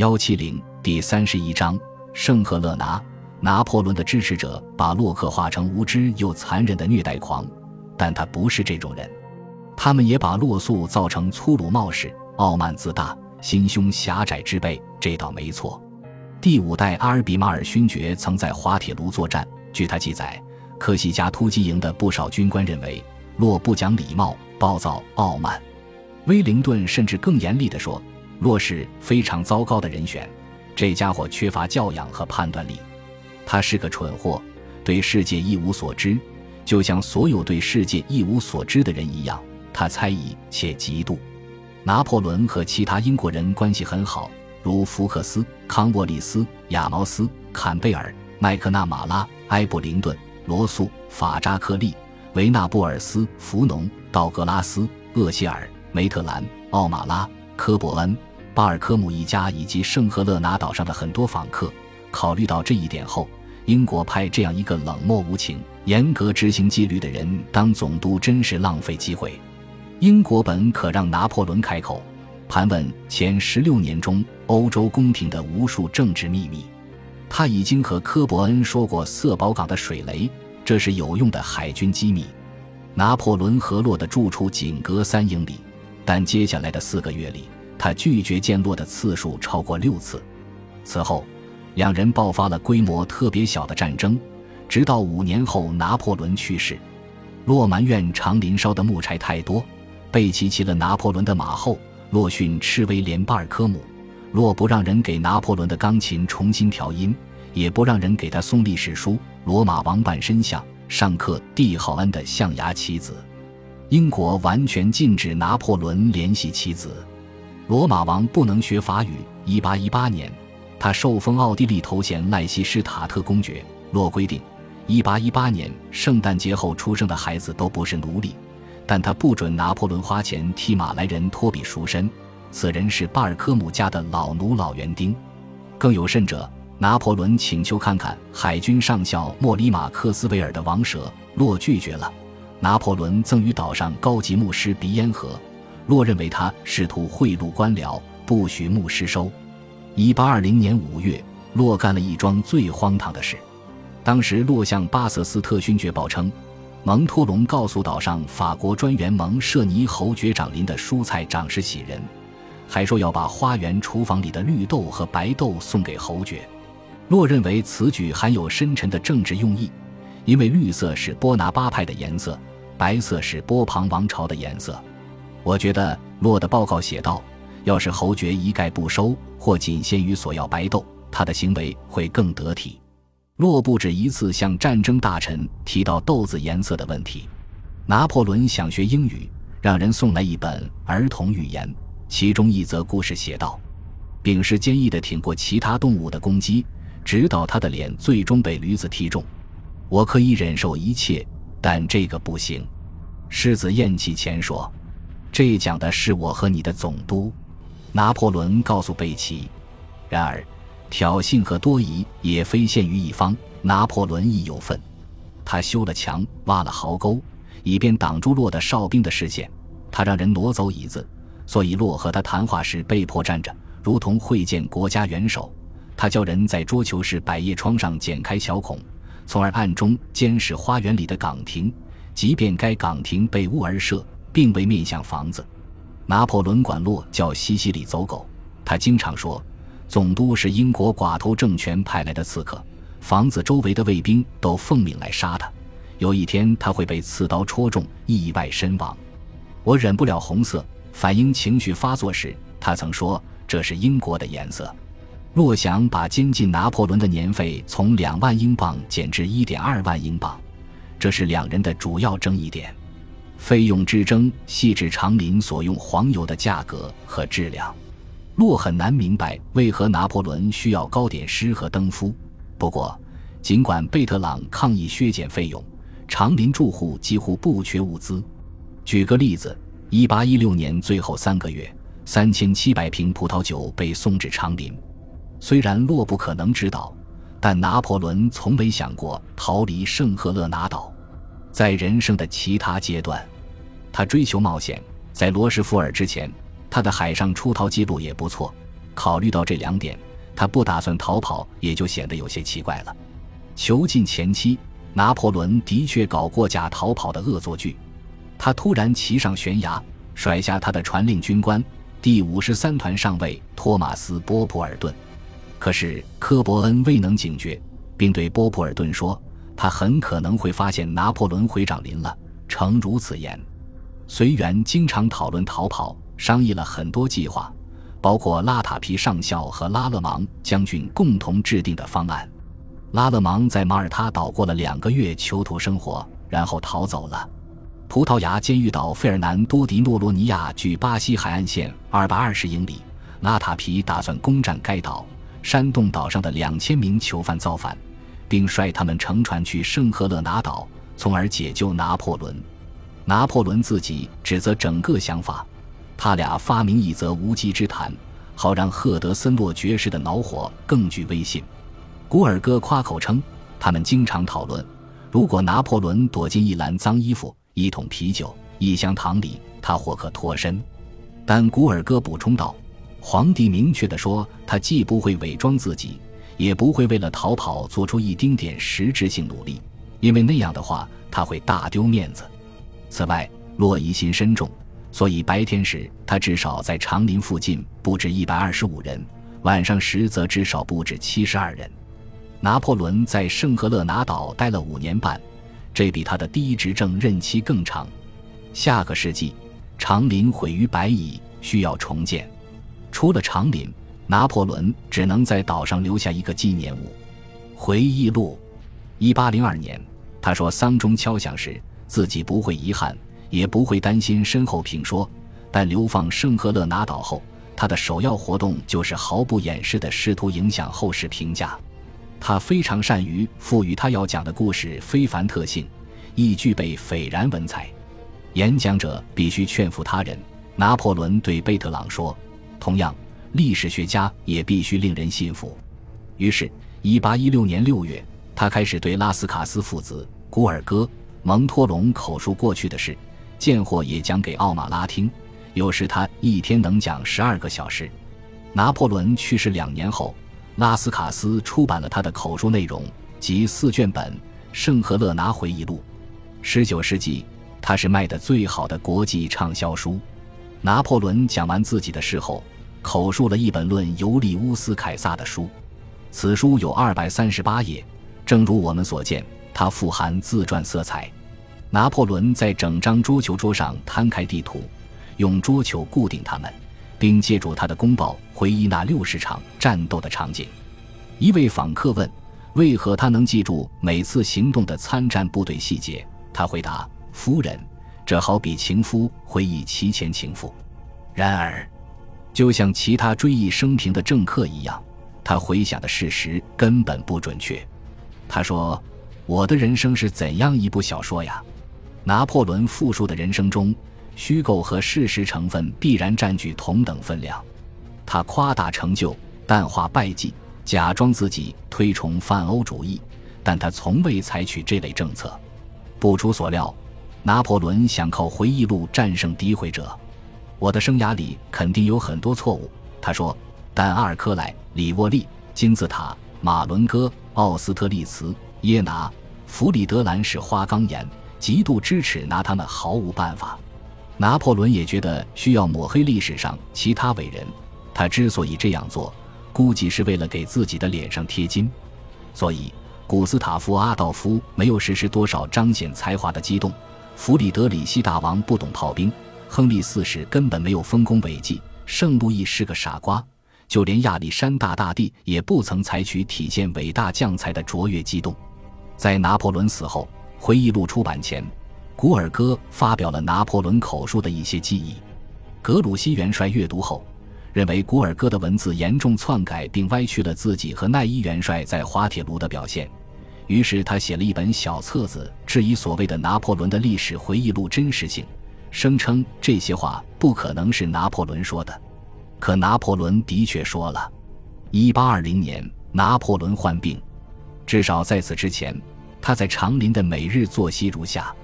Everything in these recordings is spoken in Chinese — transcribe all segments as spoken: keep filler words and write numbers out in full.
一七零第三十一章圣赫勒拿。拿破仑的支持者把洛克化成无知又残忍的虐待狂，但他不是这种人。他们也把洛素造成粗鲁冒失、傲慢自大、心胸狭窄之辈，这倒没错。第五代阿尔比马尔勋爵曾在滑铁卢作战，据他记载，科西嘉突击营的不少军官认为洛不讲礼貌、暴躁、傲慢。威灵顿甚至更严厉地说，洛是非常糟糕的人选，这家伙缺乏教养和判断力，他是个蠢货，对世界一无所知，就像所有对世界一无所知的人一样，他猜疑且嫉妒。拿破仑和其他英国人关系很好，如福克斯、康沃利斯、亚毛斯、坎贝尔、麦克纳马拉、埃布林顿、罗素、法扎克利、维纳布尔斯、福农、道格拉斯、厄谢尔、梅特兰、奥马拉、科伯恩、巴尔科姆一家以及圣赫勒拿岛上的很多访客。考虑到这一点后，英国派这样一个冷漠无情、严格执行纪律的人当总督真是浪费机会。英国本可让拿破仑开口盘问前十六年中欧洲宫廷的无数政治秘密，他已经和科伯恩说过色保港的水雷，这是有用的海军机密。拿破仑和洛的住处仅隔三英里，但接下来的四个月里，他拒绝见洛的次数超过六次。此后，两人爆发了规模特别小的战争，直到五年后拿破仑去世。洛埋怨长林烧的木柴太多，贝奇骑了拿破仑的马后，洛训斥威廉·巴尔科姆。洛不让人给拿破仑的钢琴重新调音，也不让人给他送历史书《罗马王半身像》、上课蒂浩恩的象牙棋子。英国完全禁止拿破仑联系妻子。罗马王不能学法语。一八一八年，他受封奥地利头衔赖希施塔特公爵。洛规定一八一八年圣诞节后出生的孩子都不是奴隶，但他不准拿破仑花钱替马来人托比赎身，此人是巴尔科姆家的老奴老园丁。更有甚者，拿破仑请求看看海军上校莫里马克斯维尔的王蛇，洛拒绝了。拿破仑赠予岛上高级牧师鼻烟盒，洛认为他试图贿赂官僚，不许牧师收。一八二零年五月，洛干了一桩最荒唐的事。当时洛向巴瑟斯特勋爵报称，蒙托龙告诉岛上法国专员蒙舍尼侯爵长林的蔬菜长势喜人，还说要把花园厨房里的绿豆和白豆送给侯爵。洛认为此举含有深沉的政治用意，因为绿色是波拿巴派的颜色，白色是波旁王朝的颜色。我觉得洛的报告写道，要是侯爵一概不收或仅限于索要白豆，他的行为会更得体。洛不止一次向战争大臣提到豆子颜色的问题。拿破仑想学英语，让人送来一本儿童寓言，其中一则故事写道，秉持坚毅地挺过其他动物的攻击，直到他的脸最终被驴子踢中。我可以忍受一切，但这个不行。狮子咽气前说，这讲的是我和你的总督。拿破仑告诉贝奇，然而挑衅和多疑也非限于一方，拿破仑亦有份。他修了墙，挖了壕沟，以便挡住洛的哨兵的视线。他让人挪走椅子，所以洛和他谈话时被迫站着，如同会见国家元首。他叫人在桌球室百叶窗上剪开小孔，从而暗中监视花园里的岗亭，即便该岗亭被屋而设，并未面向房子。拿破仑管洛叫西西里走狗，他经常说，总督是英国寡头政权派来的刺客，房子周围的卫兵都奉命来杀他，有一天他会被刺刀戳中，意外身亡。我忍不了红色，反映情绪发作时，他曾说这是英国的颜色。洛想把监禁拿破仑的年费从两万英镑减至 一点二 万英镑，这是两人的主要争议点。费用之争系指长林所用黄油的价格和质量。洛很难明白为何拿破仑需要糕点师和灯夫。不过，尽管贝特朗抗议削减费用，长林住户几乎不缺物资。举个例子，一八一六年最后三个月，三千七百瓶葡萄酒被送至长林。虽然洛不可能知道，但拿破仑从没想过逃离圣赫勒拿岛。在人生的其他阶段，他追求冒险，在罗什福尔之前，他的海上出逃记录也不错，考虑到这两点，他不打算逃跑也就显得有些奇怪了。囚禁前期，拿破仑的确搞过假逃跑的恶作剧。他突然骑上悬崖，甩下他的传令军官第五十三团上尉托马斯·波普尔顿。可是科伯恩未能警觉，并对波普尔顿说，他很可能会发现拿破仑回长林了，诚如此言。随员经常讨论逃跑，商议了很多计划，包括拉塔皮上校和拉勒芒将军共同制定的方案。拉勒芒在马耳他岛过了两个月囚徒生活，然后逃走了。葡萄牙监狱岛费尔南多迪诺罗尼亚距巴西海岸线二百二十英里，拉塔皮打算攻占该岛，煽动岛上的两千名囚犯造反，并率他们乘船去圣赫勒拿岛，从而解救拿破仑。拿破仑自己指责整个想法，他俩发明一则无稽之谈，好让赫德森洛爵士的恼火更具威信。古尔哥夸口称，他们经常讨论，如果拿破仑躲进一篮脏衣服、一桶啤酒、一箱糖里，他或可脱身。但古尔哥补充道，皇帝明确地说，他既不会伪装自己，也不会为了逃跑做出一丁点实质性努力，因为那样的话他会大丢面子。此外，洛疑心深重，所以白天时他至少在长林附近布置一百二十五人，晚上时则至少布置七十二人。拿破仑在圣赫勒拿岛待了五年半，这比他的第一执政任期更长。下个世纪，长林毁于白蚁，需要重建。除了长林，拿破仑只能在岛上留下一个纪念物。回忆录，一八零二年，他说丧钟敲响时，自己不会遗憾，也不会担心身后评说，但流放圣赫勒拿岛后，他的首要活动就是毫不掩饰地试图影响后世评价。他非常善于赋予他要讲的故事非凡特性，亦具备斐然文采。演讲者必须劝服他人，拿破仑对贝特朗说，同样，历史学家也必须令人信服。于是一八一六年六月，他开始对拉斯卡斯父子、古尔戈、蒙托龙口述过去的事，见或也讲给奥马拉听，有时他一天能讲十二个小时。拿破仑去世两年后，拉斯卡斯出版了他的口述内容，即四卷本《圣赫勒拿回忆录》。十九世纪，他是卖得最好的国际畅销书。拿破仑讲完自己的事后，口述了一本论尤利乌斯·凯撒的书，此书有二百三十八页，正如我们所见，它富含自传色彩。拿破仑在整张桌球桌上摊开地图，用桌球固定它们，并借助他的公报回忆那六十场战斗的场景。一位访客问，为何他能记住每次行动的参战部队细节？他回答，夫人，这好比情夫回忆其前情妇。然而，就像其他追忆生平的政客一样，他回想的事实根本不准确。他说，我的人生是怎样一部小说呀？拿破仑复述的人生中，虚构和事实成分必然占据同等分量。他夸大成就，淡化败绩，假装自己推崇泛欧主义，但他从未采取这类政策。不出所料，拿破仑想靠回忆录战胜诋毁者。我的生涯里肯定有很多错误，他说，但阿尔科莱、里沃利、金字塔、马伦哥、奥斯特利茨、耶拿、弗里德兰是花岗岩，极度支持拿他们毫无办法。拿破仑也觉得需要抹黑历史上其他伟人，他之所以这样做，估计是为了给自己的脸上贴金。所以，古斯塔夫·阿道夫没有实施多少彰显才华的激动，弗里德里希大王不懂炮兵，亨利四世根本没有丰功伟绩，圣路易是个傻瓜，就连亚历山大大帝也不曾采取体现伟大将才的卓越激动。在拿破仑死后，回忆录出版前，古尔戈发表了拿破仑口述的一些记忆。格鲁希元帅阅读后，认为古尔戈的文字严重篡改并歪曲了自己和奈伊元帅在滑铁卢的表现，于是他写了一本小册子，质疑所谓的拿破仑的历史回忆录真实性，声称这些话不可能是拿破仑说的。可拿破仑的确说了。一八二零年，拿破仑患病，至少在此之前，他在长林的每日作息如下。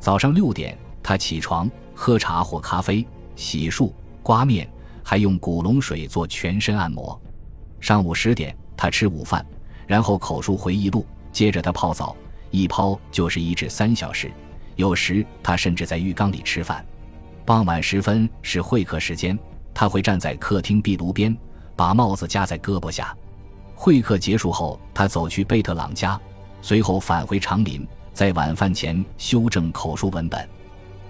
早上六点，他起床，喝茶或咖啡，洗漱，刮面，还用古龙水做全身按摩。上午十点他吃午饭，然后口述回忆录，接着他泡澡，一泡就是一至三小时，有时他甚至在浴缸里吃饭。傍晚时分是会客时间，他会站在客厅壁炉边，把帽子夹在胳膊下。会客结束后，他走去贝特朗家，随后返回长林，在晚饭前修正口述文本。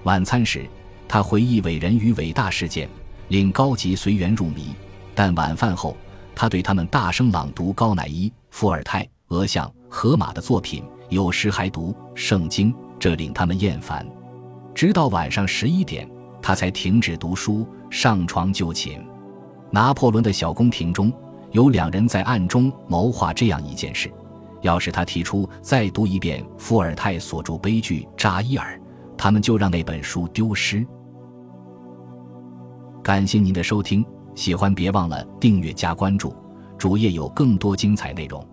晚餐时他回忆伟人与伟大事件，令高级随员入迷，但晚饭后他对他们大声朗读高乃伊、伏尔泰、俄象、荷马的作品，有时还读圣经，这令他们厌烦。直到晚上十一点他才停止读书，上床就寝。拿破仑的小宫廷中有两人在暗中谋划这样一件事，要是他提出再读一遍伏尔泰所著悲剧《扎伊尔》，他们就让那本书丢失。感谢您的收听，喜欢别忘了订阅加关注，主页有更多精彩内容。